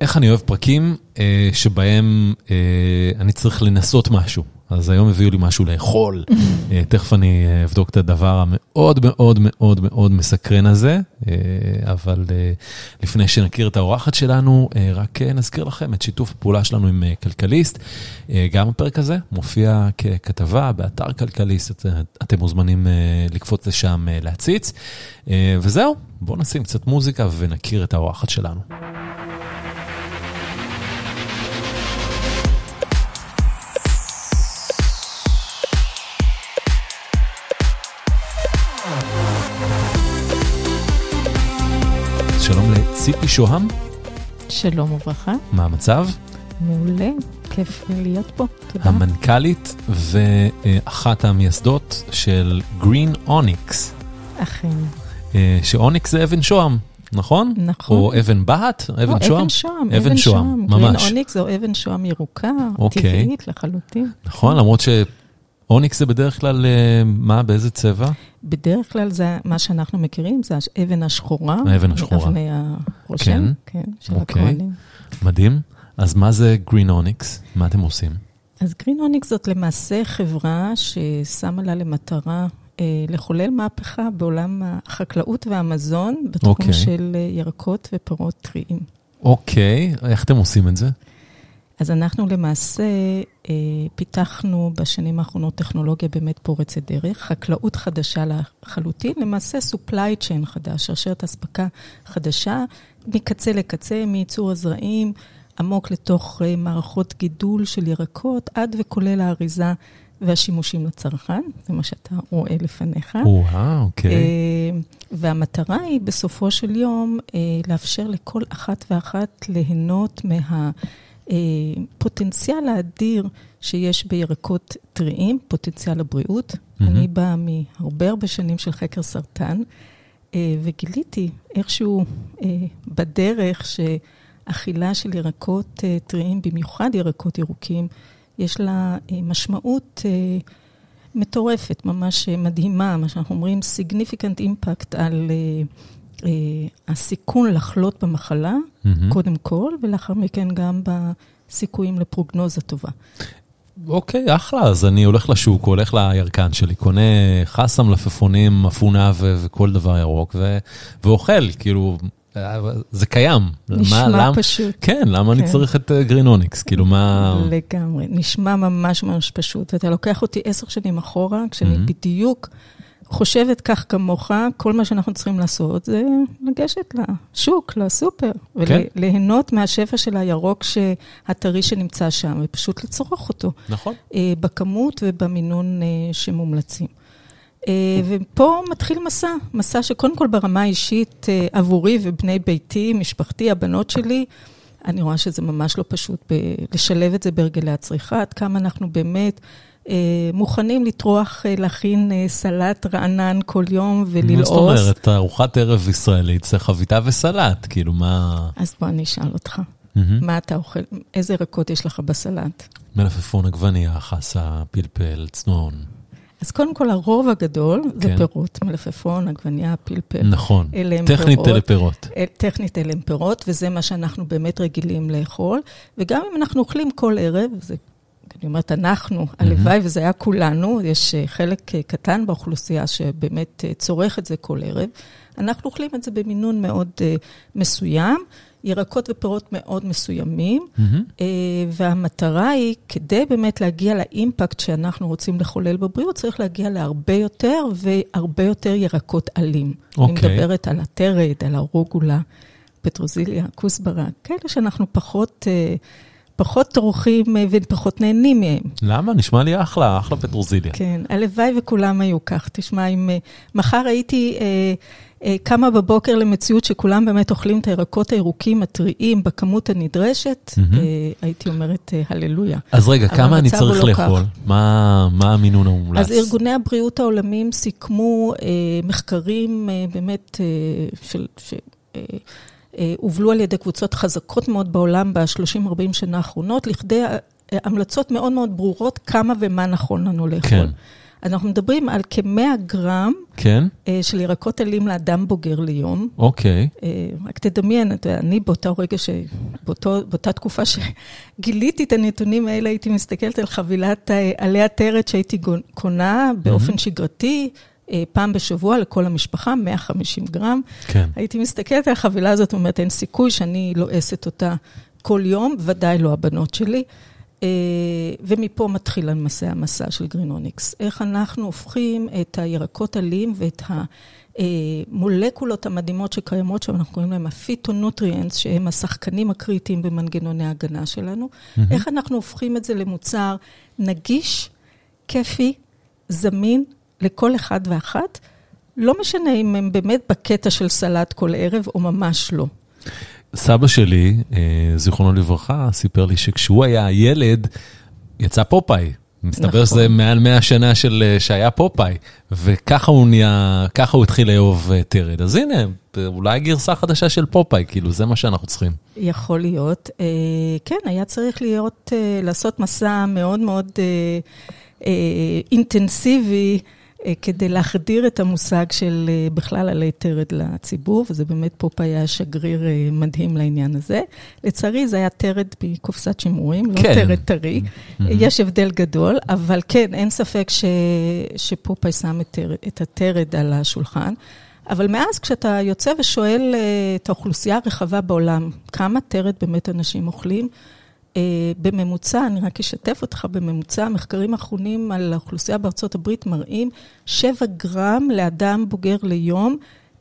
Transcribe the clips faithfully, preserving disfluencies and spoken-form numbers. איך אני אוהב פרקים אה, שבהם אה, אני צריך לנסות משהו. אז היום הביאו לי משהו לאכול. אה, תכף אני אבדוק את הדבר המאוד מאוד מאוד מאוד מסקרן הזה. אה, אבל אה, לפני שנכיר את האורחת שלנו, אה, רק אה, נזכיר לכם את שיתוף הפעולה שלנו עם אה, כלכליסט. אה, גם הפרק הזה מופיע ככתבה באתר כלכליסט. את, אתם מוזמנים אה, לקפוץ לשם אה, להציץ. אה, וזהו, בואו נשים קצת מוזיקה ונכיר את האורחת שלנו. שלום לציפי שוהם. שלום וברכה. מה המצב? מעולה, כיף להיות פה, תודה. המנכ"לית ואחת המייסדות של Green Onyx. אכן. שאוניקס זה אבן שוהם, נכון? נכון. או אבן בהת, אבן או, שוהם. אבן שוהם, אבן שוהם, ממש. Green Onyx זו אבן שוהם ירוקה, אוקיי. טבעית לחלוטין. נכון, למרות ש... אוניקס זה בדרך כלל, מה, באיזה צבע? בדרך כלל זה מה שאנחנו מכירים, זה האבן השחורה. האבן השחורה. מאבני הרושם, כן, כן של אוקיי. הכהנים. מדהים. אז מה זה Green Onyx? מה אתם עושים? אז Green Onyx זאת למעשה חברה ששמה לה למטרה אה, לחולל מהפכה בעולם החקלאות והמזון, בתחום אוקיי. של ירקות ופירות טריים. אוקיי, איך אתם עושים את זה? אז אנחנו למעשה אה, פיתחנו בשנים האחרונות טכנולוגיה באמת פורצת דרך, חקלאות חדשה לחלוטין, למעשה supply chain חדש, שרשרת אספקה חדשה, מקצה לקצה, מייצור הזרעים, עמוק לתוך אה, מערכות גידול של ירקות, עד וכולל האריזה והשימושים לצרכן, זה מה שאתה רואה לפניך. וואו, אוקיי. אה, והמטרה היא בסופו של יום אה, לאפשר לכל אחת ואחת ליהנות מה... פוטנציאל האדיר שיש בירקות טריים, פוטנציאל הבריאות. אני באה מהרבה הרבה שנים של חקר סרטן, וגיליתי איכשהו בדרך שאכילה של ירקות טריים, במיוחד ירקות ירוקים, יש לה משמעות מטורפת, ממש מדהימה, מה שאנחנו אומרים, significant impact על... Uh, הסיכון לחלות במחלה, mm-hmm. קודם כל, ולאחר מכן גם בסיכויים לפרוגנוזה טובה. אוקיי, okay, אחלה. אז אני הולך לשוק, הולך לירקן שלי, קונה חסם, לפפונים, אפונה ו- וכל דבר ירוק, ו- ואוכל, כאילו, זה קיים. נשמע מה, פשוט. למ... כן, למה כן. אני צריך את Green Onyx? כאילו, מה... לגמרי, נשמע ממש ממש פשוט. אתה לוקח אותי עשר שנים אחורה, כשאני mm-hmm. בדיוק... חושבת כך כמוך, כל מה שאנחנו צריכים לעשות זה לגשת לשוק, לסופר, וליהנות מהשפע של הירוק שהטרי שנמצא שם, ופשוט לצרוך אותו. נכון. בכמות ובמינון שמומלצים. ופה מתחיל מסע, מסע שקודם כל ברמה האישית עבורי ובני ביתי, משפחתי, הבנות שלי, אני רואה שזה ממש לא פשוט לשלב את זה ברגלי הצריכה, עד כמה אנחנו באמת... מוכנים לטרוח להכין סלט רענן כל יום וללעוס. מה זאת אומרת, ארוחת ערב ישראלית זה חביתה וסלט, כאילו מה... אז בוא אני אשאל אותך, מה אתה אוכל, איזה ירקות יש לך בסלט? מלפפון, עגבנייה, חסה, פלפל, צנון. אז קודם כל הרוב הגדול זה פירות, מלפפון, עגבנייה, פלפל. נכון, טכנית אלה פירות. טכנית אלה פירות, וזה מה שאנחנו באמת רגילים לאכול, וגם אם אנחנו אוכלים כל ערב, זה... אני אומרת, אנחנו, הלוואי, וזה היה כולנו, יש חלק קטן באוכלוסייה שבאמת צורך את זה כל ערב, אנחנו אוכלים את זה במינון מאוד מסוים, ירקות ופירות מאוד מסוימים, והמטרה היא, כדי באמת להגיע לאימפקט שאנחנו רוצים לחולל בבריאות, צריך להגיע להרבה יותר, והרבה יותר ירקות עלים. אני מדברת על הטרד, על הרוגולה, פטרוזיליה, כוסברה, כאלה שאנחנו פחות... פחות תרוכים ופחות נהנים מהם. למה? נשמע לי אחלה, אחלה פטרוזיליה. כן, הלוואי וכולם היו כך. תשמע, אם מחר הייתי קמה בבוקר למציאות שכולם באמת אוכלים את הירקות הירוקים, הטריים, בכמות הנדרשת, הייתי אומרת, הללויה. אז רגע, כמה אני צריך לאכול? מה המינון המומלץ? אז ארגוני הבריאות העולמיים סיכמו מחקרים באמת של... הובלו על ידי קבוצות חזקות מאוד בעולם ב-שלושים ארבעים שנה האחרונות, לכדי המלצות מאוד מאוד ברורות כמה ומה נכון לנו לאכול. כן. אנחנו מדברים על כמאה גרם כן? של ירקות עלים לאדם בוגר ליום. אוקיי. רק תדמיין, אני באותה רגע, ש... באותו, באותה תקופה שגיליתי את הנתונים האלה, הייתי מסתכלת על חבילת עלי התרת שהייתי קונה באופן mm-hmm. שגרתי, פעם בשבוע לכל המשפחה, מאה וחמישים גרם. כן. הייתי מסתכלת על החבילה הזאת, אומרת, אין סיכוי שאני לועסת אותה כל יום, ודאי לא הבנות שלי. ומפה מתחיל למעשה המסע של גרין אוניקס. איך אנחנו הופכים את הירקות עלים ואת המולקולות המדהימות שקיימות שם, אנחנו קוראים להם הפיטונוטריאנס, שהם השחקנים הקריטיים במנגנוני ההגנה שלנו. Mm-hmm. איך אנחנו הופכים את זה למוצר נגיש, כיפי, זמין, לכל אחד ואחת, לא משנה אם הם באמת בקטע של סלט כל ערב, או ממש לא. סבא שלי, זיכרונו לברכה, סיפר לי שכשהוא היה ילד, יצא פופאי. מסתבר נכון. שזה מעל מאה שנה של, שהיה פופאי, וככה הוא, נהיה, ככה הוא התחיל לאהוב תרד. אז הנה, אולי גרסה חדשה של פופאי, כאילו זה מה שאנחנו צריכים. יכול להיות. אה, כן, היה צריך להיות, אה, לעשות מסע מאוד מאוד אה, אה, אינטנסיבי, כדי להחדיר את המושג של בכלל עלי תרד לציבור, וזה באמת פופאי היה שגריר מדהים לעניין הזה. לצערי זה היה תרד בקופסת שימורים, לא תרד טרי. יש הבדל גדול, אבל כן, אין ספק שפופאי שם את התרד על השולחן. אבל מאז כשאתה יוצא ושואל את האוכלוסייה הרחבה בעולם, כמה תרד באמת אנשים אוכלים, בממוצע, אני רק אשתף אותך בממוצע, מחקרים אחרונים על האוכלוסייה בארצות הברית מראים שבע גרם לאדם בוגר ליום,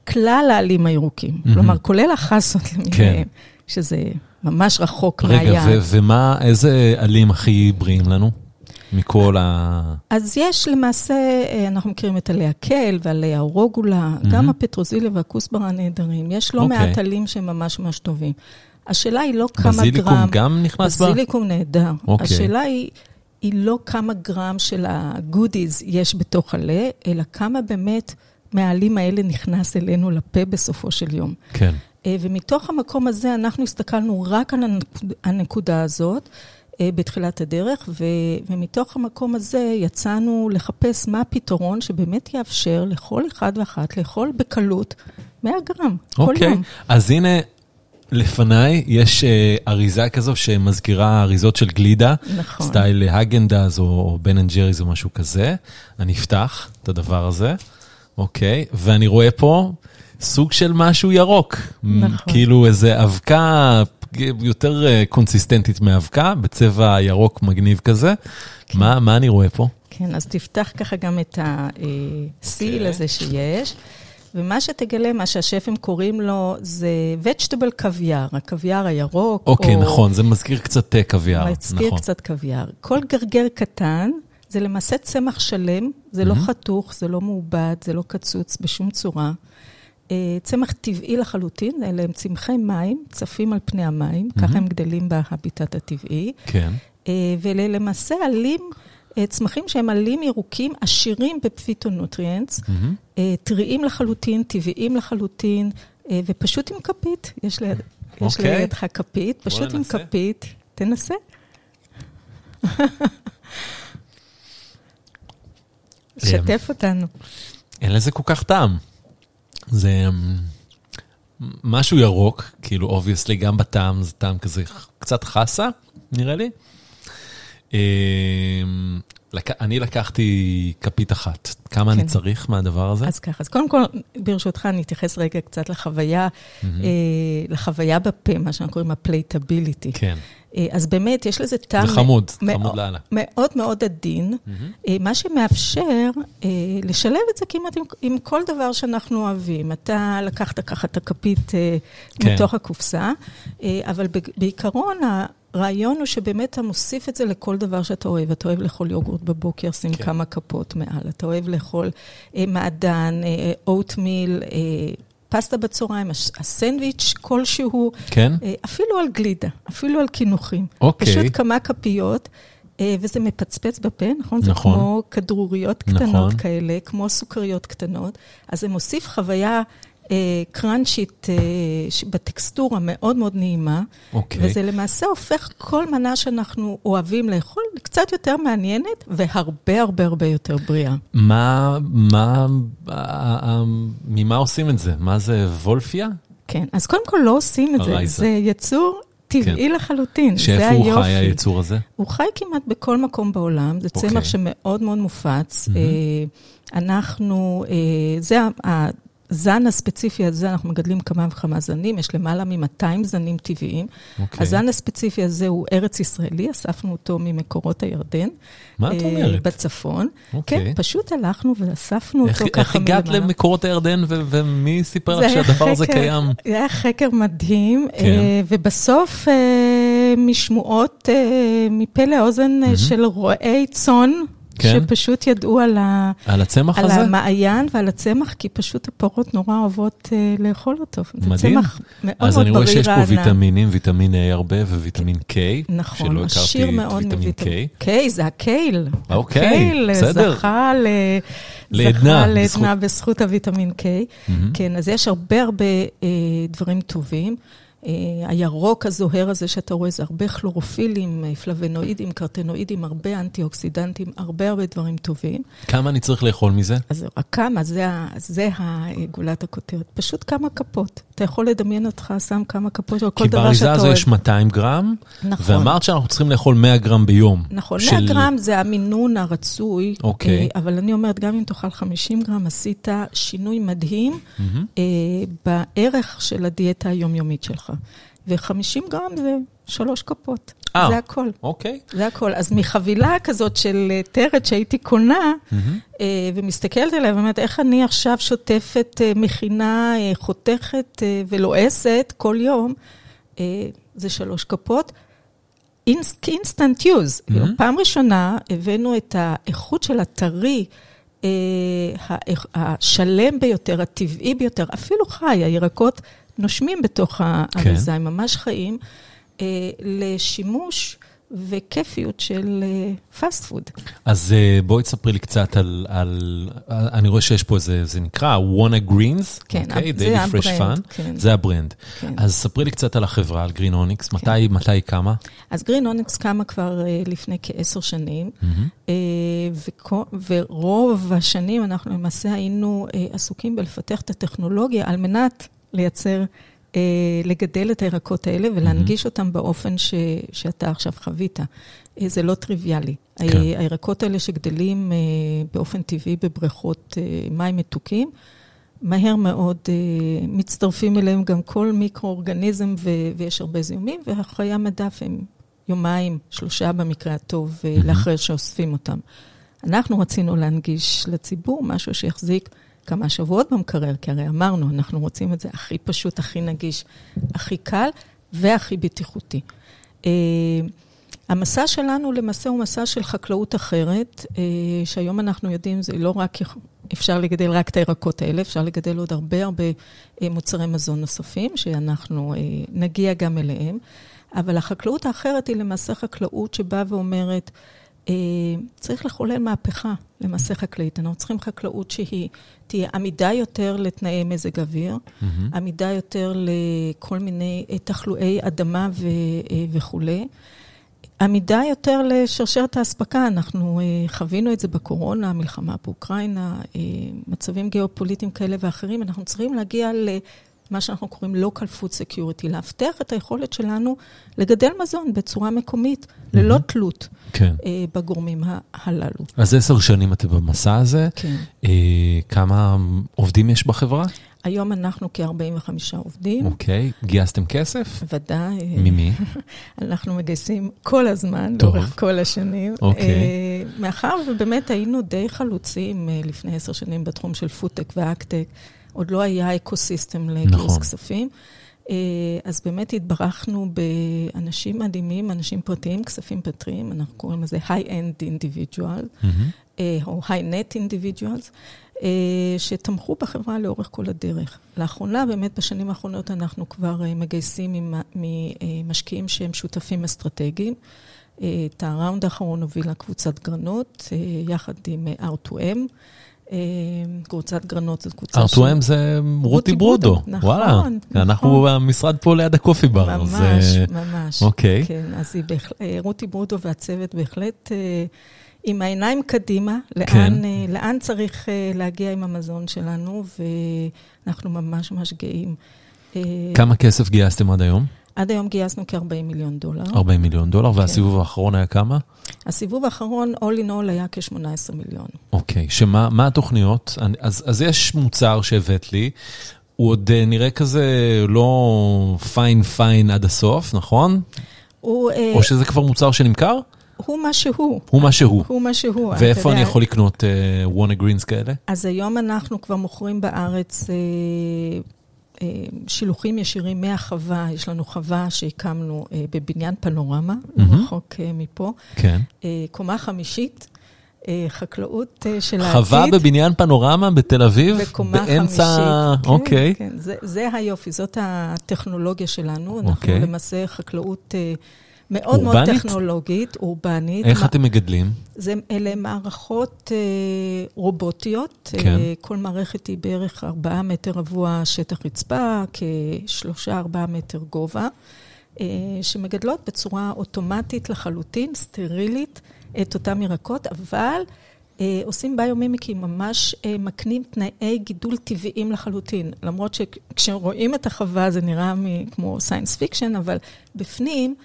כלל העלים הירוקים. כלומר, כולל החסות למיניהם, שזה ממש רחוק מהיעד. רגע, ומה, איזה עלים הכי בריאים לנו? מכל ה... אז יש למעשה, אנחנו מכירים את עלי הקל ועלי הרוגולה, גם הפטרוזיליה והכוסברה נהדרים. יש לא מעט עלים שהם ממש ממש טובים. השאלה היא לא כמה גרם... בזיליקום גם נכנס בה? בזיליקום נהדר. Okay. השאלה היא, היא לא כמה גרם של הגודיז יש בתוך עלה, אלא כמה באמת מהעלים האלה נכנס אלינו לפה בסופו של יום. כן. ומתוך המקום הזה אנחנו הסתכלנו רק על הנקודה הזאת, בתחילת הדרך, ו, ומתוך המקום הזה יצאנו לחפש מה הפתרון שבאמת יאפשר לכל אחד ואחת, לאכול בקלות מאה גרם. Okay. כל יום. אז הנה... לפניי יש uh, אריזה כזו שמזכירה אריזות של גלידה, נכון. סטייל הגנדאז או, או בן אנד ג'ריז או משהו כזה. אני אפתח את הדבר הזה, אוקיי, ואני רואה פה סוג של משהו ירוק, נכון. כאילו איזה אבקה יותר uh, קונסיסטנטית מאבקה, בצבע ירוק מגניב כזה. כן. מה, מה אני רואה פה? כן, אז תפתח ככה גם את הסיל okay. הזה שיש. ומה שתגלה, מה שהשפים קוראים לו, זה vegetable caviar, הקוויאר הירוק. אוקיי, okay, או... נכון, זה מזכיר קצת קוויאר. מזכיר נכון. קצת קוויאר. כל גרגר קטן, זה למעשה צמח שלם, זה mm-hmm. לא חתוך, זה לא מעובד, זה לא קצוץ בשום צורה. צמח טבעי לחלוטין, אלה הם צמחי מים, צפים על פני המים, mm-hmm. ככה הם גדלים בהביטט הטבעי. כן. ואלה למעשה עלים... צמחים שהם עלים ירוקים עשירים בפיטונוטריאנטס, mm-hmm. טריים לחלוטין, טבעיים לחלוטין, ופשוט עם כפית. יש ליד, okay. יש לידך כפית, פשוט עם ננסה. כפית. תנסה. שתף אותנו. אין לזה כל כך טעם. זה משהו ירוק, כאילו, obviously, גם בטעם, זה טעם כזה קצת חסה, נראה לי. אני לקחתי כפית אחת. כמה אני צריך מהדבר הזה? אז ככה. אז קודם כל, ברשותך, אני אתייחס רגע קצת לחוויה, לחוויה בפה, מה שאנחנו קוראים הפלייטביליטי. כן. אז באמת, יש לזה טעם... זה חמוד, חמוד לעלה. מאוד מאוד עדין, מה שמאפשר לשלב את זה כמעט עם כל דבר שאנחנו אוהבים. אתה לקחת ככה את הכפית מתוך הקופסה, אבל בעיקרון ה... הרעיון הוא שבאמת אתה מוסיף את זה לכל דבר שאתה אוהב. אתה אוהב לאכול יוגורט בבוקר, שים כן. כמה כפות מעל. אתה אוהב לאכול אה, מעדן, אה, אוטמיל, אה, פסטה בצהריים, הסנדוויץ' כלשהו. כן. אה, אפילו על גלידה, אפילו על קינוחים. אוקיי. פשוט כמה כפיות, אה, וזה מפצפץ בפה, נכון? נכון. זה כמו כדרוריות קטנות נכון. כאלה, כמו סוכריות קטנות. אז זה מוסיף חוויה... קרנצ'ית בטקסטורה מאוד מאוד נעימה, וזה למעשה הופך כל מנה שאנחנו אוהבים לאכול לקצת יותר מעניינת, והרבה הרבה הרבה יותר בריאה. מה, מה, ממה עושים את זה? מה זה, וולפיה? כן, אז קודם כל לא עושים את זה, זה יצור טבעי לחלוטין. שאיפה הוא חי היצור הזה? הוא חי כמעט בכל מקום בעולם, זה צמח שמאוד מאוד מופץ. אנחנו, זה ה... זן הספציפי הזה, אנחנו מגדלים כמה וכמה זנים, יש למעלה מ-מאתיים זנים טבעיים. Okay. הזן הספציפי הזה הוא ארץ ישראלי, אספנו אותו ממקורות הירדן. מה את אומרת? בצפון. Okay. כן, פשוט הלכנו ואספנו איך, אותו איך ככה מלמעלה. איך הגעת למקורות הירדן, ו- ומי סיפר לך שהדבר חקר, הזה קיים? זה היה חקר מדהים, כן. אה, ובסוף אה, משמועות, אה, מפה לאוזן mm-hmm. של רועי צון, כן? שפשוט ידעו על, ה... על, הצמח על הזה? המעיין ועל הצמח, כי פשוט הפרות נורא אוהבות אה, לאכול אותו. מדהים. זה צמח מאוד מאוד בריא רענה. אז אני רואה שיש רענה. פה ויטמינים, ויטמין A הרבה וויטמין K. נכון, שלא הכרתי מאוד את ויטמין K. K זה הקייל. אוקיי, הקייל בסדר. זכה, ל... זכה לעדנה בזכות... בזכות הוויטמין K. Mm-hmm. כן, אז יש הרבה הרבה אה, דברים טובים. הירוק הזוהר הזה שאתה רואה, זה הרבה כלורופילים, פלבנואידים, קרטנואידים, הרבה אנטי-אוקסידנטים, הרבה הרבה דברים טובים. כמה אני צריך לאכול מזה? אז רק כמה, זה הגולת הכותרת. פשוט כמה כפות. אתה יכול לדמיין אותך, שם כמה כפות, או כל דבר שאתה אוהב. כי באריזה הזו יש מאתיים גרם, ואמרת שאנחנו צריכים לאכול מאה גרם ביום. נכון, מאה גרם זה המינון הרצוי, אבל אני אומרת, גם אם תאכל חמישים גרם, עשית שינוי מדהים בערך של הדיאטה היומיומית שלך. ו-חמישים גרם זה שלוש כפות. 아, זה הכל. אוקיי. זה הכל. אז מחבילה כזאת של תרת שהייתי קונה, mm-hmm. ומסתכלת עליה, ואומרת, איך אני עכשיו שוטפת, מכינה, חותכת ולועסת כל יום, זה שלוש כפות. אינסטנט יוז. Mm-hmm. פעם ראשונה הבאנו את האיכות של הטרי, השלם ביותר, הטבעי ביותר, אפילו חי, הירקות נושמים בתוך האריזה, הם ממש חיים, לשימוש וכיפיות של פאסט פוד. אז בואי תספרי לי קצת על, אני רואה שיש פה איזה, זה נקרא, Wanna Greens, זה הברנד. זה הברנד. אז ספרי לי קצת על החברה, על Green Onyx, מתי היא קמה? אז Green Onyx קמה כבר לפני כעשר שנים, ורוב השנים אנחנו למעשה היינו עסוקים בלפתח את הטכנולוגיה על מנת לייצר, אה, לגדל את הירקות האלה ולהנגיש mm-hmm. אותם באופן ש, שאתה עכשיו חווית. אה, זה לא טריוויאלי. כן. ה- הירקות האלה שגדלים אה, באופן טבעי בבריכות אה, מים מתוקים, מהר מאוד אה, מצטרפים אליהם גם כל מיקרואורגניזם ו- ויש הרבה זיהומים, ואחרי המדף הם יומיים, שלושה במקרה הטוב, אה, mm-hmm. לאחרי שאוספים אותם. אנחנו רצינו להנגיש לציבור משהו שיחזיק כמה שבועות במקרר, כי הרי אמרנו, אנחנו רוצים את זה הכי פשוט, הכי נגיש, הכי קל והכי בטיחותי. Uh, המסע שלנו למעשה הוא מסע של חקלאות אחרת, uh, שהיום אנחנו יודעים, זה לא רק אפשר לגדל רק את הירקות האלה, אפשר לגדל עוד הרבה הרבה מוצרי מזון נוספים, שאנחנו uh, נגיע גם אליהם, אבל החקלאות האחרת היא למעשה חקלאות שבאה ואומרת, צריך לחולל מהפכה למעשה חקלאית. אנחנו צריכים חקלאות שהיא תהיה עמידה יותר לתנאי מזג אוויר, עמידה יותר לכל מיני תחלואי אדמה וכו'. עמידה יותר לשרשרת האספקה. אנחנו חווינו את זה בקורונה, המלחמה באוקראינה, מצבים גיאופוליטיים כאלה ואחרים. אנחנו צריכים להגיע למה שאנחנו קוראים local food security, להבטיח את היכולת שלנו לגדל מזון בצורה מקומית, ללא תלות. כן. בגורמים הללו. אז עשר שנים אתם במסע הזה. כן. כמה עובדים יש בחברה? היום אנחנו כ-ארבעים וחמישה עובדים. אוקיי. גייסתם כסף? ודאי. ממי? אנחנו מגייסים כל הזמן, לאורך כל השנים. אוקיי. מאחר ובאמת היינו די חלוצים לפני עשר שנים בתחום של פודטק ואקטק, עוד לא היה אקוסיסטם לגיוס כספים. אז באמת התברכנו באנשים מדהימים, אנשים פרטיים, כספים פרטיים, אנחנו קוראים לזה high-end individual, או high-net individuals, שתמכו בחברה לאורך כל הדרך. לאחרונה, באמת בשנים האחרונות, אנחנו כבר מגייסים ממשקיעים שהם שותפים אסטרטגיים. את הראונד האחרון הובילה קבוצת גרנות, יחד עם אר טו אם, קבוצת גרנות זאת קבוצה. אר טו אם זה רוטי ברודו. נכון. אנחנו המשרד פה ליד הקופי בר. ממש, ממש. אוקיי. אז רוטי ברודו והצוות בהחלט עם העיניים קדימה, לאן צריך להגיע עם המזון שלנו, ואנחנו ממש ממש גאים. כמה כסף גייסתם עד היום? עד היום גייסנו כ-ארבעים מיליון דולר. ארבעים מיליון דולר, והסיבוב האחרון היה כמה? הסיבוב האחרון, all in all, היה כ-שמונה עשרה מיליון. אוקיי, שמה, מה התוכניות? אז, אז יש מוצר שהבאת לי, הוא עוד נראה כזה לא פיין פיין עד הסוף, נכון? הוא, או שזה כבר מוצר שנמכר? הוא מה שהוא. הוא מה שהוא. הוא מה שהוא. ואיפה אני יכול לקנות Wanna Greens כאלה? אז היום אנחנו כבר מוכרים בארץ שילוחים ישירים מהחווה, יש לנו חווה שהקמנו בבניין פנורמה, רחוק מפה. כן. קומה חמישית, חקלאות של העתיד. חווה בבניין פנורמה בתל אביב? בקומה חמישית. אוקיי. זה היופי, זאת הטכנולוגיה שלנו. אנחנו למעשה חקלאות מאוד מאוד טכנולוגית, אורבנית. איך אתם מגדלים? אלה מערכות רובוטיות. כל מערכת היא בערך ארבעה מטר רבוע שטח רצפה, כשלושה ארבעה מטר גובה, שמגדלות בצורה אוטומטית לחלוטין, סטרילית, את אותם ירקות, אבל עושים ביומימיקי, ממש מקנים תנאי גידול טבעיים לחלוטין. למרות שכשרואים את החווה זה נראה כמו סיינס פיקשן, אבל בפנים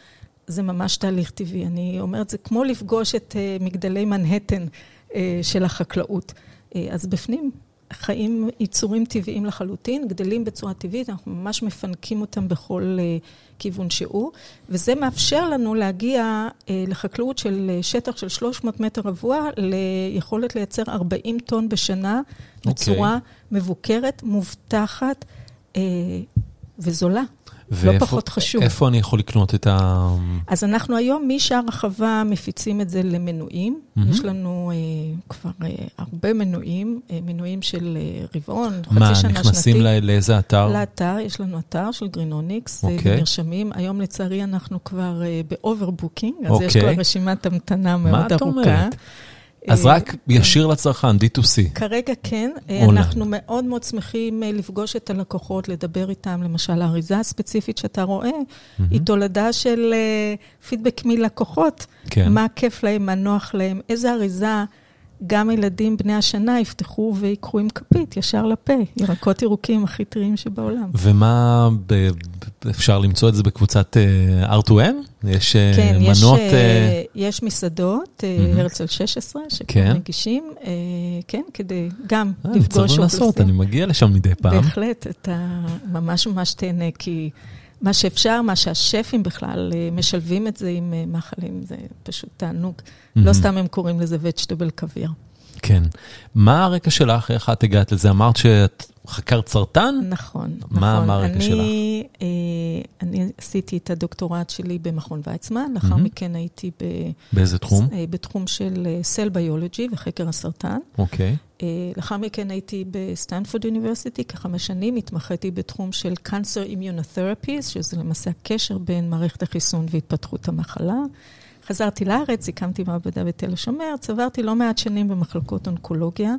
זה ממש תהליך טבעי. אני אומרת, זה כמו לפגוש את מגדלי מנהטן של החקלאות. אז בפנים חיים ייצורים טבעיים לחלוטין, גדלים בצורה טבעית, אנחנו ממש מפנקים אותם בכל כיוון שהוא, וזה מאפשר לנו להגיע לחקלאות של שטח של שלוש מאות מטר רבוע, ליכולת לייצר ארבעים טון בשנה, בצורה מבוקרת, מובטחת וזולה. לא פחות חשוב. איפה אני יכול לקנות את ה... אז אנחנו היום משאר החווה מפיצים את זה למנויים. יש לנו כבר הרבה מנויים, מנויים של רבעון, חצי שנה שנתי. מה, נכנסים לאיזה אתר? לאתר, יש לנו אתר של גרין אוניקס, נרשמים. היום לצערי אנחנו כבר באוברבוקינג, אז יש כבר רשימת המתנה מאוד ארוכה. מה את אומרת? אז רק ישיר לצרכן, די טו סי. כרגע כן, אנחנו מאוד מאוד שמחים לפגוש את הלקוחות, לדבר איתם, למשל, האריזה הספציפית שאתה רואה, היא תולדה של פידבק מלקוחות, מה כיף להם, מה נוח להם, איזה אריזה, גם ילדים בני השנה יפתחו ויקחו עם כפית, ישר לפה, ירקות ירוקים הכי טריים שבעולם. ומה, אפשר למצוא את זה בקבוצת אר טו אם? יש מנות... כן, יש מסעדות, הרצל שש עשרה, שכבר נגישים, כן, כדי גם לפגוש אוכלוסים. אני מגיע לשם מדי פעם. בהחלט, אתה ממש ממש תהנה, כי מה שאפשר, מה שהשפים בכלל משלבים את זה עם מאכלים, זה פשוט תענוג. Mm-hmm. לא סתם הם קוראים לזה vegetable caviar. כן. מה הרקע שלך? איך את הגעת לזה? אמרת שאת חקרת סרטן? נכון. מה, נכון. מה הרקע אני, שלך? אה, אני עשיתי את הדוקטורט שלי במכון ויצמן, לאחר mm-hmm. מכן הייתי ב... באיזה תחום? אה, בתחום של סל ביולוגי וחקר הסרטן. אוקיי. אה, לאחר מכן הייתי בסטנפורד יוניברסיטי, כחמש שנים התמחיתי בתחום של cancer immunotherapy, שזה למעשה הקשר בין מערכת החיסון והתפתחות המחלה. חזרתי לארץ, הקמתי מעבדה בתל השומר, צברתי לא מעט שנים במחלקות אונקולוגיה,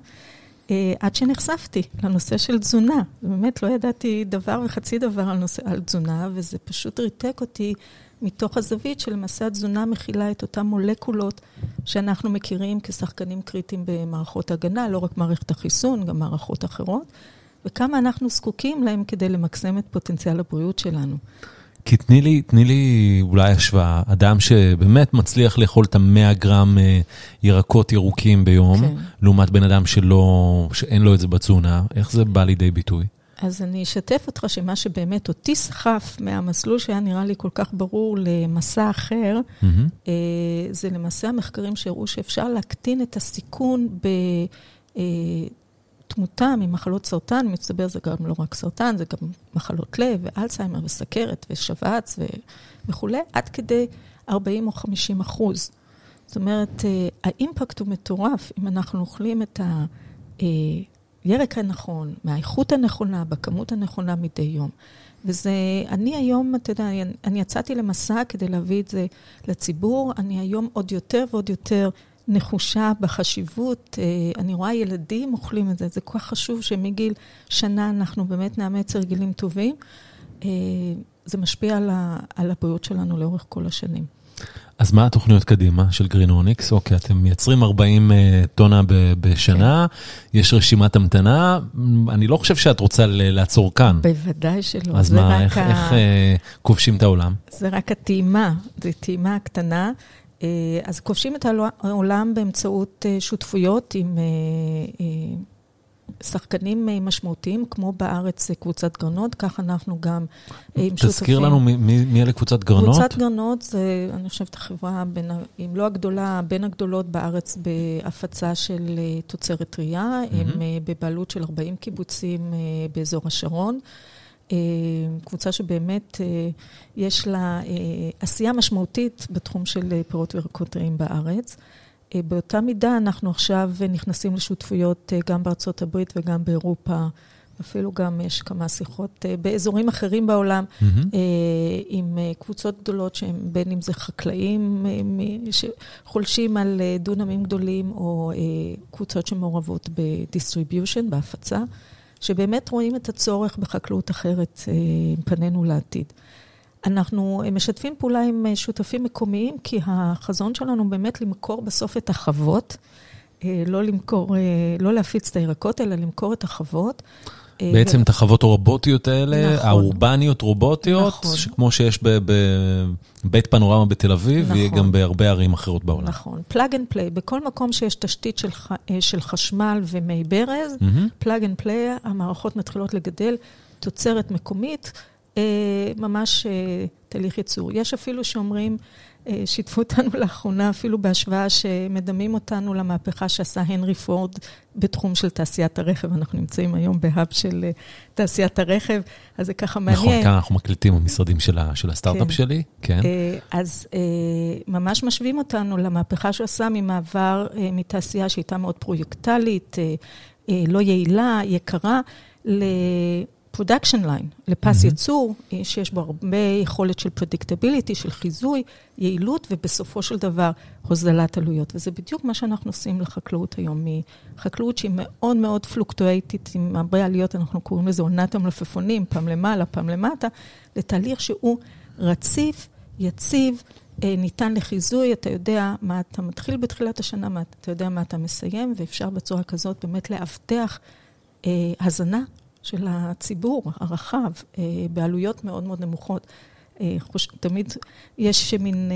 עד שנחשפתי לנושא של תזונה. באמת לא ידעתי דבר וחצי דבר על, נושא, על תזונה, וזה פשוט ריתק אותי מתוך הזווית שלמעשה התזונה מכילה את אותן מולקולות שאנחנו מכירים כשחקנים קריטיים במערכות הגנה, לא רק מערכת החיסון, גם מערכות אחרות, וכמה אנחנו זקוקים להם כדי למקסם את פוטנציאל הבריאות שלנו. כי תני לי, תני לי אולי השוואה, אדם שבאמת מצליח לאכול את מאה גרם ירקות ירוקים ביום, כן. לעומת בן אדם שלא, שאין לו את זה בתזונה, איך זה בא לידי ביטוי? אז אני אשתף אותך שמה שבאמת אותי סחף מהמסלול שהיה נראה לי כל כך ברור למסע אחר, mm-hmm. זה למעשה המחקרים שהראו שאפשר להקטין את הסיכון בתזונה, תמותה ממחלות סרטן, מצטבר זה גם לא רק סרטן, זה גם מחלות לב ואלצהיימר וסכרת ושבץ ו... וכו', עד כדי ארבעים או חמישים אחוז. זאת אומרת, האימפקט הוא מטורף, אם אנחנו אוכלים את הירק הנכון, מהאיכות הנכונה, בכמות הנכונה מדי יום. וזה, אני היום, אתה יודע, אני יצאתי למסע כדי להביא את זה לציבור, אני היום עוד יותר ועוד יותר נחושה בחשיבות, אני רואה ילדים אוכלים את זה, זה כל כך חשוב שמגיל שנה אנחנו באמת נאמץ הרגלים טובים, זה משפיע על הבריאות שלנו לאורך כל השנים. אז מה התוכניות קדימה של גרין אוניקס? אוקיי, אתם מייצרים ארבעים טונה בשנה, יש רשימת המתנה, אני לא חושב שאת רוצה לעצור כאן. בוודאי שלא. אז מה, איך כובשים את העולם? זה רק הטעימה, זה טעימה הקטנה, אז כובשים את העולם באמצעות שותפויות עם שחקנים משמעותיים, כמו בארץ קבוצת גרנות, כך אנחנו גם עם שותפים. תזכיר לנו מי אלה קבוצת גרנות? קבוצת גרנות זה, אני חושבת, החברה, אם לא הגדולה, בין הגדולות בארץ בהפצה של תוצרת טרייה, הם בבעלות של ארבעים קיבוצים באזור השרון, קבוצה שבאמת יש לה עשייה משמעותית בתחום של פירות וירקות טריים בארץ. באותה מידה אנחנו עכשיו נכנסים לשותפויות גם בארצות הברית וגם באירופה, אפילו גם יש כמה שיחות באזורים אחרים בעולם, mm-hmm. עם קבוצות גדולות שהם בין אם זה חקלאים שחולשים על דונמים גדולים, או קבוצות שמעורבות בדיסטריביושן, בהפצה, שבאמת רואים את הצורך בחקלאות אחרת עם פנינו לעתיד. אנחנו משתפים פעולה עם שותפים מקומיים, כי החזון שלנו באמת למכור בסוף את החוות, לא למכור, לא להפיץ את הירקות, אלא למכור את החוות. בעצם את החוות הרובוטיות האלה, נכון. האורבניות רובוטיות, נכון. כמו שיש בבית פנורמה בתל אביב, נכון. יהיה גם בהרבה ערים אחרות בעולם. נכון, פלאג אנד פליי, בכל מקום שיש תשתית של, של חשמל ומי ברז, mm-hmm. פלאג אנד פליי, המערכות מתחילות לגדל תוצרת מקומית, ממש תהליך ייצור. יש אפילו שאומרים, שיתפו אותנו לאחרונה, אפילו בהשוואה שמדמים אותנו למהפכה שעשה הנרי פורד בתחום של תעשיית הרכב. אנחנו נמצאים היום בהאב של תעשיית הרכב, אז זה ככה מעניין. נכון, כאן אנחנו מקליטים במשרדים של הסטארט-אפ שלי. כן. אז ממש משווים אותנו למהפכה שעשה ממעבר מתעשייה שהייתה מאוד פרויקטלית, לא יעילה, יקרה, ל... production line, לפס mm-hmm. ייצור, שיש בו הרבה יכולת של predictability, של חיזוי, יעילות, ובסופו של דבר הוזלת עלויות. וזה בדיוק מה שאנחנו עושים לחקלאות היום. חקלאות שהיא מאוד מאוד פלוקטואטית, עם הרבה עליות, אנחנו קוראים לזה עונת המלפפונים, פעם למעלה, פעם למטה, לתהליך שהוא רציף, יציב, ניתן לחיזוי, אתה יודע מה אתה מתחיל בתחילת השנה, מה, אתה יודע מה אתה מסיים, ואפשר בצורה כזאת באמת להבטח אה, הזנה, של הציבור הרחב, בעלויות מאוד מאוד נמוכות. תמיד יש מין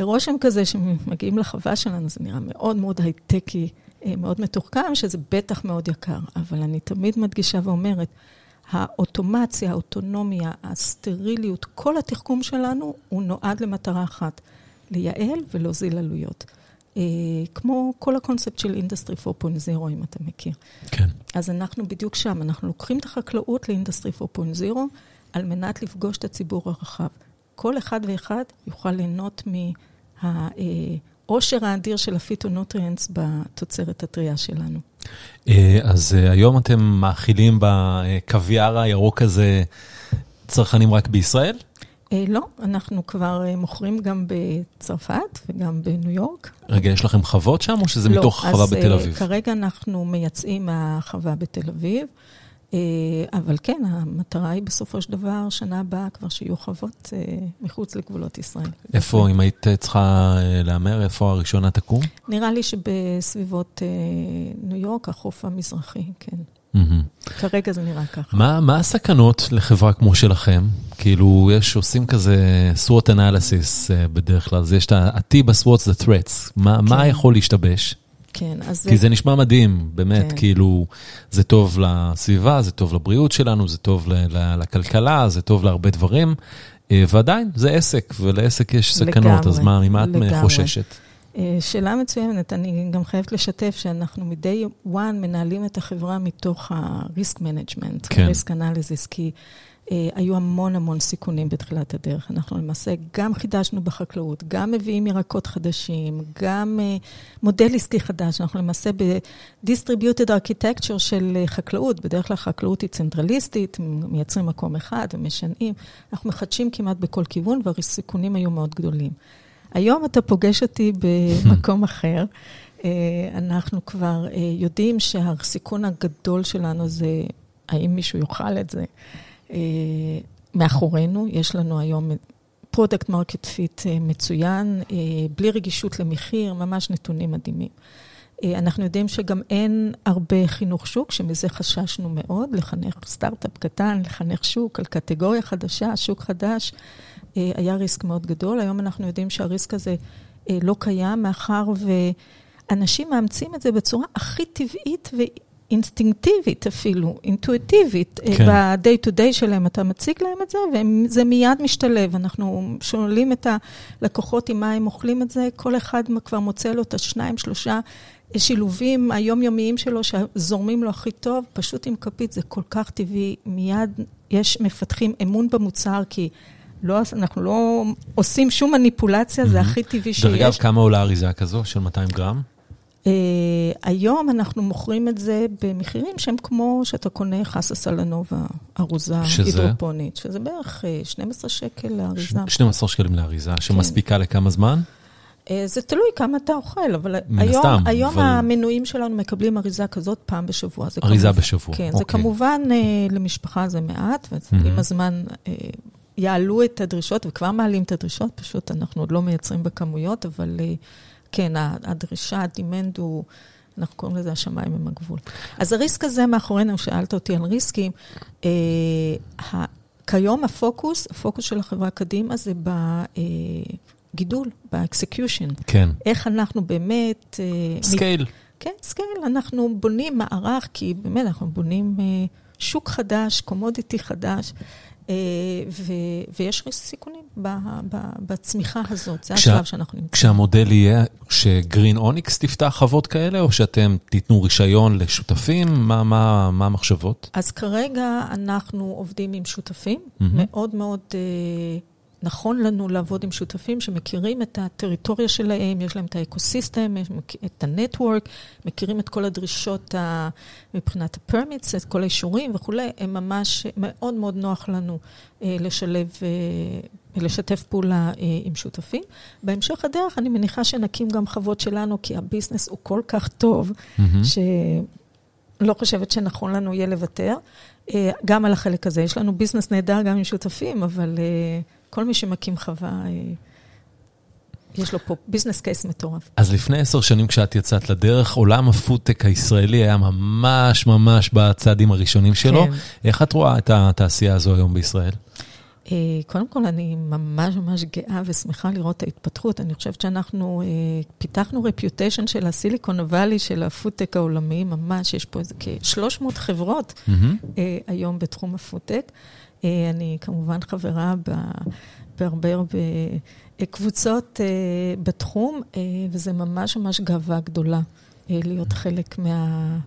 רושם כזה שמגיעים לחווה שלנו, זה נראה מאוד מאוד הייטקי, מאוד מתוחכם, שזה בטח מאוד יקר. אבל אני תמיד מדגישה ואומרת, האוטומציה, האוטונומיה, הסטריליות, כל התחכום שלנו, הוא נועד למטרה אחת, לייעל ולהוזיל עלויות. כמו כל הקונספט של אינדסטרי פור פוינט זירו, אם אתה מכיר. כן. אז אנחנו בדיוק שם, אנחנו לוקחים את החקלאות לאינדסטרי פור פוינט זירו, על מנת לפגוש את הציבור הרחב. כל אחד ואחד יוכל ליהנות מהאושר האדיר של הפיטונוטריאנס בתוצרת הטריה שלנו. אז היום אתם מאכילים בקוויאר הירוק הזה צרכנים רק בישראל? לא, אנחנו כבר מוכרים גם בצרפת וגם בניו יורק. רגע, יש לכם חוות שם או שזה לא, מתוך חווה בתל אביב? לא, אז כרגע אנחנו מייצאים מהחווה בתל אביב, אבל כן, המטרה היא בסופו של דבר, שנה הבאה כבר שיהיו חוות מחוץ לגבולות ישראל. איפה, אם היית צריכה לאמר, איפה הראשונה תקום? נראה לי שבסביבות ניו יורק, החוף המזרחי, כן. כרגע זה נראה ככה. מה, מה הסכנות לחברה כמו שלכם? כאילו, יש, עושים כזה SWOT analysis בדרך כלל, זה יש את ה-T ב-SWOT the threats. מה, כן. מה יכול להשתבש? כן, אז כי זה נשמע מדהים, באמת, כן. כאילו, זה טוב לסביבה, זה טוב לבריאות שלנו, זה טוב ל- ל- לכלכלה, זה טוב להרבה דברים, ועדיין, זה עסק, ולעסק יש סכנות, לגמרי, אז מה, ממה את חוששת? שאלה מצוינת, אני גם חייבת לשתף שאנחנו מדי וואן מנהלים את החברה מתוך ה-risk management, ה-risk analysis, כי היו המון המון סיכונים בתחילת הדרך. אנחנו למעשה גם חידשנו בחקלאות, גם מביאים ירקות חדשים, גם מודל עסקי חדש. אנחנו למעשה ב-distributed architecture של חקלאות. בדרך כלל חקלאות היא צנטרליסטית, מייצרים מקום אחד ומשנעים. אנחנו מחדשים כמעט בכל כיוון, והסיכונים היו מאוד גדולים. היום אתה פוגש אותי במקום אחר. אנחנו כבר יודעים שהסיכון הגדול שלנו זה, האם מישהו יאכל את זה. מאחורינו, יש לנו היום פרודקט מרקט פיט מצוין, בלי רגישות למחיר, ממש נתונים מדהימים. אנחנו יודעים שגם אין הרבה חינוך שוק, שמזה חששנו מאוד, לחנך סטארט-אפ קטן, לחנך שוק על קטגוריה חדשה, שוק חדש, היה ריסק מאוד גדול. היום אנחנו יודעים שהריסק הזה לא קיים, מאחר ואנשים מאמצים את זה בצורה הכי טבעית ואינסטינקטיבית אפילו, אינטואיטיבית. כן. ב-day to day שלהם אתה מציג להם את זה, וזה מיד משתלב. אנחנו שואלים את הלקוחות עם מה הם אוכלים את זה, כל אחד כבר מוצא לו את השניים, שלושה, השילובים היומיומיים שלו, שזורמים לו הכי טוב, פשוט עם כפית, זה כל כך טבעי, מיד יש מפתחים אמון במוצר, כי לא, אנחנו לא עושים שום מניפולציה, זה הכי טבעי שיש. דרך אגב, כמה עולה אריזה כזו של מאתיים גרם? היום אנחנו מוכרים את זה במחירים שהם כמו שאתה קונה חסה סלנובה, ארוזה הידרופונית, שזה בערך שנים עשר שקל לאריזה. שנים עשר שקלים לאריזה, שמספיקה לכמה זמן? זה תלוי כמה אתה אוכל, אבל היום, היום המנויים שלנו מקבלים אריזה כזאת פעם בשבוע. אריזה בשבוע. כן, זה כמובן למשפחה זה מעט, ועם הזמן יעלו את הדרישות, וכבר מעלים את הדרישות, פשוט אנחנו עוד לא מייצרים בכמויות, אבל כן, הדרישה, הדימנד הוא, אנחנו קוראים לזה השמיים עם הגבול. אז הריסק הזה מאחורינו, שאלת אותי על ריסקים, כיום הפוקוס, הפוקוס של החברה הקדימה זה ב... גידול, באקסקיושן. כן. איך אנחנו באמת... סקייל. כן, סקייל. אנחנו בונים מערך, כי באמת אנחנו בונים שוק חדש, קומודיטי חדש, ויש סיכונים בצמיחה הזאת. זה השלב שאנחנו נמצאים. כשהמודל יהיה שגרין אוניקס תפתח חוות כאלה, או שאתם תיתנו רישיון לשותפים? מה המחשבות? אז כרגע אנחנו עובדים עם שותפים, מאוד מאוד... נכון לנו לעבוד עם שותפים שמכירים את הטריטוריה שלהם, יש להם את האקוסיסטם, את הנטוורק, מכירים את כל הדרישות מבחינת הפרמיטס, את כל האישורים וכו'. הם ממש מאוד מאוד נוח לנו לשלב ולשתף פעולה עם שותפים. בהמשך הדרך אני מניחה שנקים גם חוות שלנו, כי הביזנס הוא כל כך טוב, שלא חושבת שנכון לנו יהיה לוותר. גם על החלק הזה, יש לנו ביזנס נהדר גם עם שותפים, אבל כל מי שמקים חווה, יש לו פה ביזנס קייס מטורף. אז לפני עשר שנים כשאת יצאת לדרך, עולם הפודטק הישראלי היה ממש ממש בצעדים הראשונים שלו. כן. איך את רואה את התעשייה הזו היום בישראל? קודם כל, אני ממש ממש גאה ושמחה לראות את ההתפתחות. אני חושבת שאנחנו פיתחנו רפיוטיישן של הסיליקון ואלי, של הפודטק העולמי, ממש יש פה איזה כ-שלוש מאות חברות mm-hmm. היום בתחום הפודטק. אני כמובן חברה בהרבה הרבה קבוצות בתחום, וזה ממש ממש גאווה גדולה להיות חלק מה,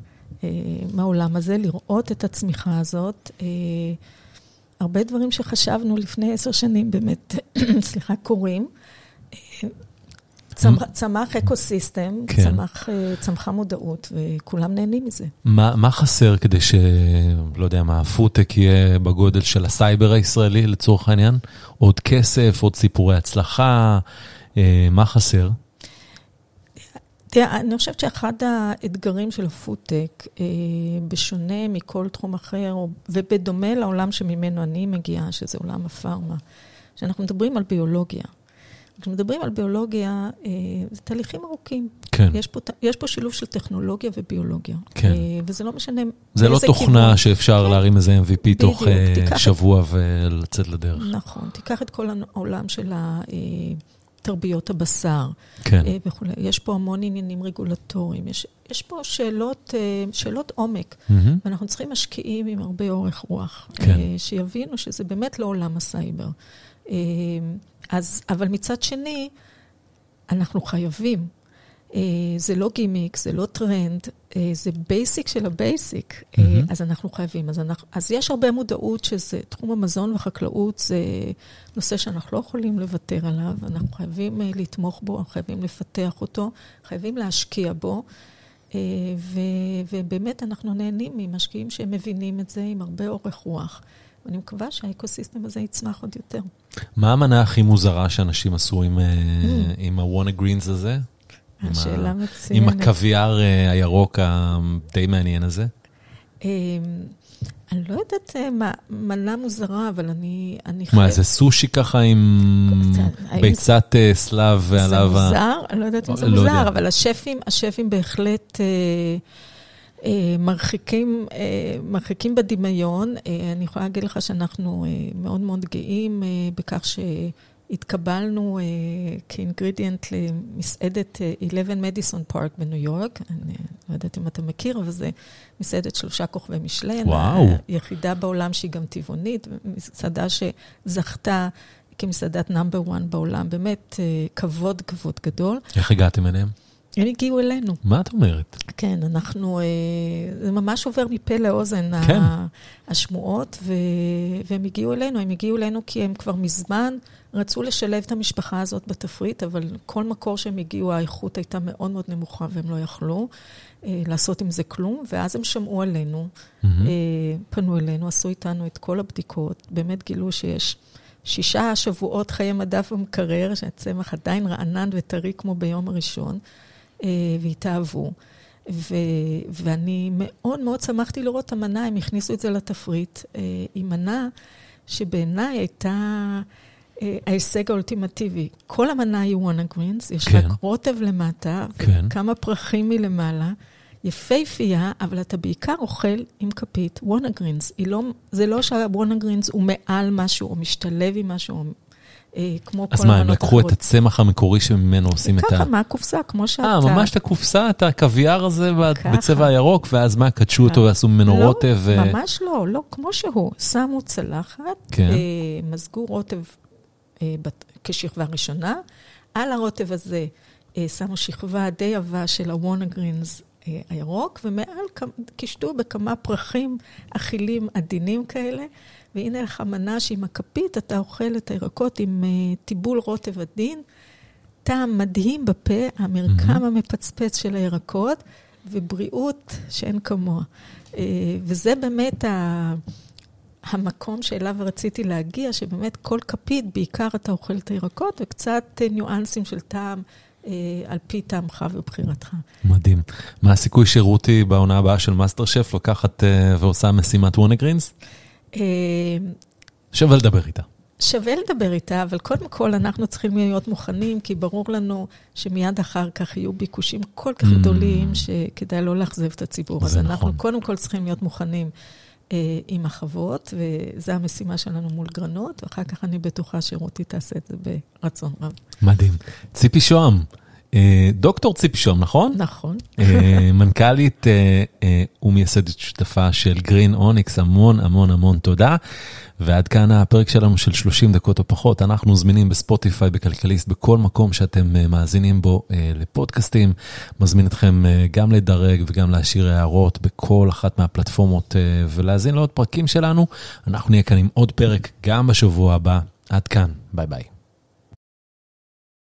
מהעולם הזה, לראות את הצמיחה הזאת. הרבה דברים שחשבנו לפני עשר שנים באמת, סליחה, קורים. צמח אקוסיסטם, צמחה מודעות, וכולם נהנים מזה. מה חסר כדי ש... לא יודע מה, הפודטק יהיה בגודל של הסייבר הישראלי, לצורך העניין? עוד כסף, עוד סיפורי הצלחה, מה חסר? אני חושבת שאחד האתגרים של הפודטק, בשונה מכל תחום אחר, ובדומה לעולם שממנו אני מגיעה, שזה עולם הפארמה, שאנחנו מדברים על ביולוגיה. כשמדברים על ביולוגיה, זה תהליכים ארוכים. כן. יש פה, יש פה שילוב של טכנולוגיה וביולוגיה. כן. וזה לא משנה... זה לא תוכנה כיוון. שאפשר כן. להרים איזה אם וי פי בדיוק, תוך שבוע את... ולצאת לדרך. נכון. תיקח את כל העולם של תרביות הבשר. כן. וכולי. יש פה המון עניינים רגולטוריים. יש, יש פה שאלות, שאלות עומק. Mm-hmm. ואנחנו צריכים משקיעים עם הרבה אורך רוח. כן. שיבינו שזה באמת לא עולם הסייבר. אז, אבל מצד שני, אנחנו חייבים. זה לא גימיק, זה לא טרנד, זה בייסיק של הבייסיק. Mm-hmm. אז אנחנו חייבים. אז, אנחנו, אז יש הרבה מודעות שזה תחום המזון והחקלאות, זה נושא שאנחנו לא יכולים לוותר עליו, אנחנו חייבים לתמוך בו, אנחנו חייבים לפתח אותו, חייבים להשקיע בו, ו, ובאמת אנחנו נהנים ממשקיעים שמבינים את זה עם הרבה אורך רוח. אני מקווה שהאקוסיסטם הזה יצמח עוד יותר. מה המנה הכי מוזרה שאנשים עשו עם, עם ה-Wanna Greens הזה? השאלה מצוינת. עם הקוויאר הירוק הדי מעניין הזה? אני לא יודעת מה מנה מוזרה, אבל אני... מה, זה סושי ככה עם ביצת סלב ועליו... זה מוזר? אני לא יודעת אם זה מוזר, אבל השפים, השפים בהחלט... מרחיקים, מרחיקים בדמיון. אני יכולה להגיד לך שאנחנו מאוד מאוד גאים בכך שהתקבלנו כאינגרידיאנט למסעדת אחת עשרה מדיסון פארק בניו יורק. אני לא יודעת אם אתה מכיר, אבל זה מסעדת שלושה כוכבי מישלן. וואו. היחידה בעולם שהיא גם טבעונית, מסעדה שזכתה כמסעדת נאמבר וואן בעולם. באמת כבוד, כבוד גדול. איך הגעתם אליהם? הם הגיעו אלינו. מה את אומרת? כן, אנחנו, זה ממש עובר מפה לאוזן השמועות, והם הגיעו אלינו. הם הגיעו אלינו כי הם כבר מזמן רצו לשלב את המשפחה הזאת בתפריט, אבל כל מקור שהם הגיעו, האיכות הייתה מאוד מאוד נמוכה, והם לא יכלו לעשות עם זה כלום, ואז הם שמעו עלינו, פנו אלינו, עשו איתנו את כל הבדיקות, באמת גילו שיש... שישה שבועות חיי מדף ומקרר, שהצמח עדיין רענן וטרי כמו ביום הראשון, והתאהבו. ו- ואני מאוד מאוד שמחתי לראות את המנה, הם הכניסו את זה לתפריט. היא מנה שבעיניי הייתה ההישג האולטימטיבי. כל המנה היא Wanna Greens, יש כן. לה רוטב למטה, כן. וכמה פרחים מלמעלה, יפהפייה, אבל אתה בעיקר אוכל עם כפית Wanna Greens. לא, זה לא שה-Wanna Greens הוא מעל משהו, או משתלב עם משהו, או, אה, כמו כל... אז מה, הם לקחו את הצמח המקורי שממנו עושים את ה... ככה, מה הקופסה, כמו שאתה... אה, ממש את הקופסה, את הקוויאר הזה בצבע הירוק, ואז מה, קדשו אותו ועשו ממנו רוטב? לא, ממש לא, לא, כמו שהוא. שמו צלחת, מזגו רוטב כשכבה ראשונה, על הרוטב הזה שמו שכבה די עבה של ה-Wanna Greens, הירוק, ומעל קשטו בכמה פרחים אכילים עדינים כאלה, והנה לך מנה שעם הכפית אתה אוכל את הירקות עם טיבול רוטב עדין, טעם מדהים בפה, המרקם המפצפץ של הירקות, ובריאות שאין כמוה. וזה באמת המקום שאליו רציתי להגיע, שבאמת כל כפית, בעיקר אתה אוכל את הירקות, וקצת ניואנסים של טעם, על פי טעמך ובחירתך. מדהים. מה הסיכוי שרותי בעונה הבאה של מאסטר שף לוקחת ועושה משימת Wanna Greens? שווה לדבר איתה. שווה לדבר איתה, אבל קודם כל אנחנו צריכים להיות מוכנים, כי ברור לנו שמיד אחר כך יהיו ביקושים כל כך גדולים, שכדאי לא לאכזב את הציבור. אז אנחנו קודם כל צריכים להיות מוכנים עם החוות, וזו המשימה שלנו מול גרנות, ואחר כך אני בטוחה שרותי תעשה את זה ברצון רב. מדהים. ציפי שוהם, דוקטור ציפי שוהם, נכון? נכון. מנכ"לית ומייסדת שותפה של גרין אוניקס, המון המון המון תודה, ועד כאן הפרק שלנו של שלושים דקות או פחות, אנחנו זמינים בספוטיפיי, בכלכליסט, בכל מקום שאתם מאזינים בו לפודקאסטים, מזמין אתכם גם לדרג וגם להשאיר הערות בכל אחת מהפלטפורמות, ולהזין לעוד פרקים שלנו, אנחנו נהיה כאן עם עוד פרק גם בשבוע הבא, עד כאן, ביי ביי.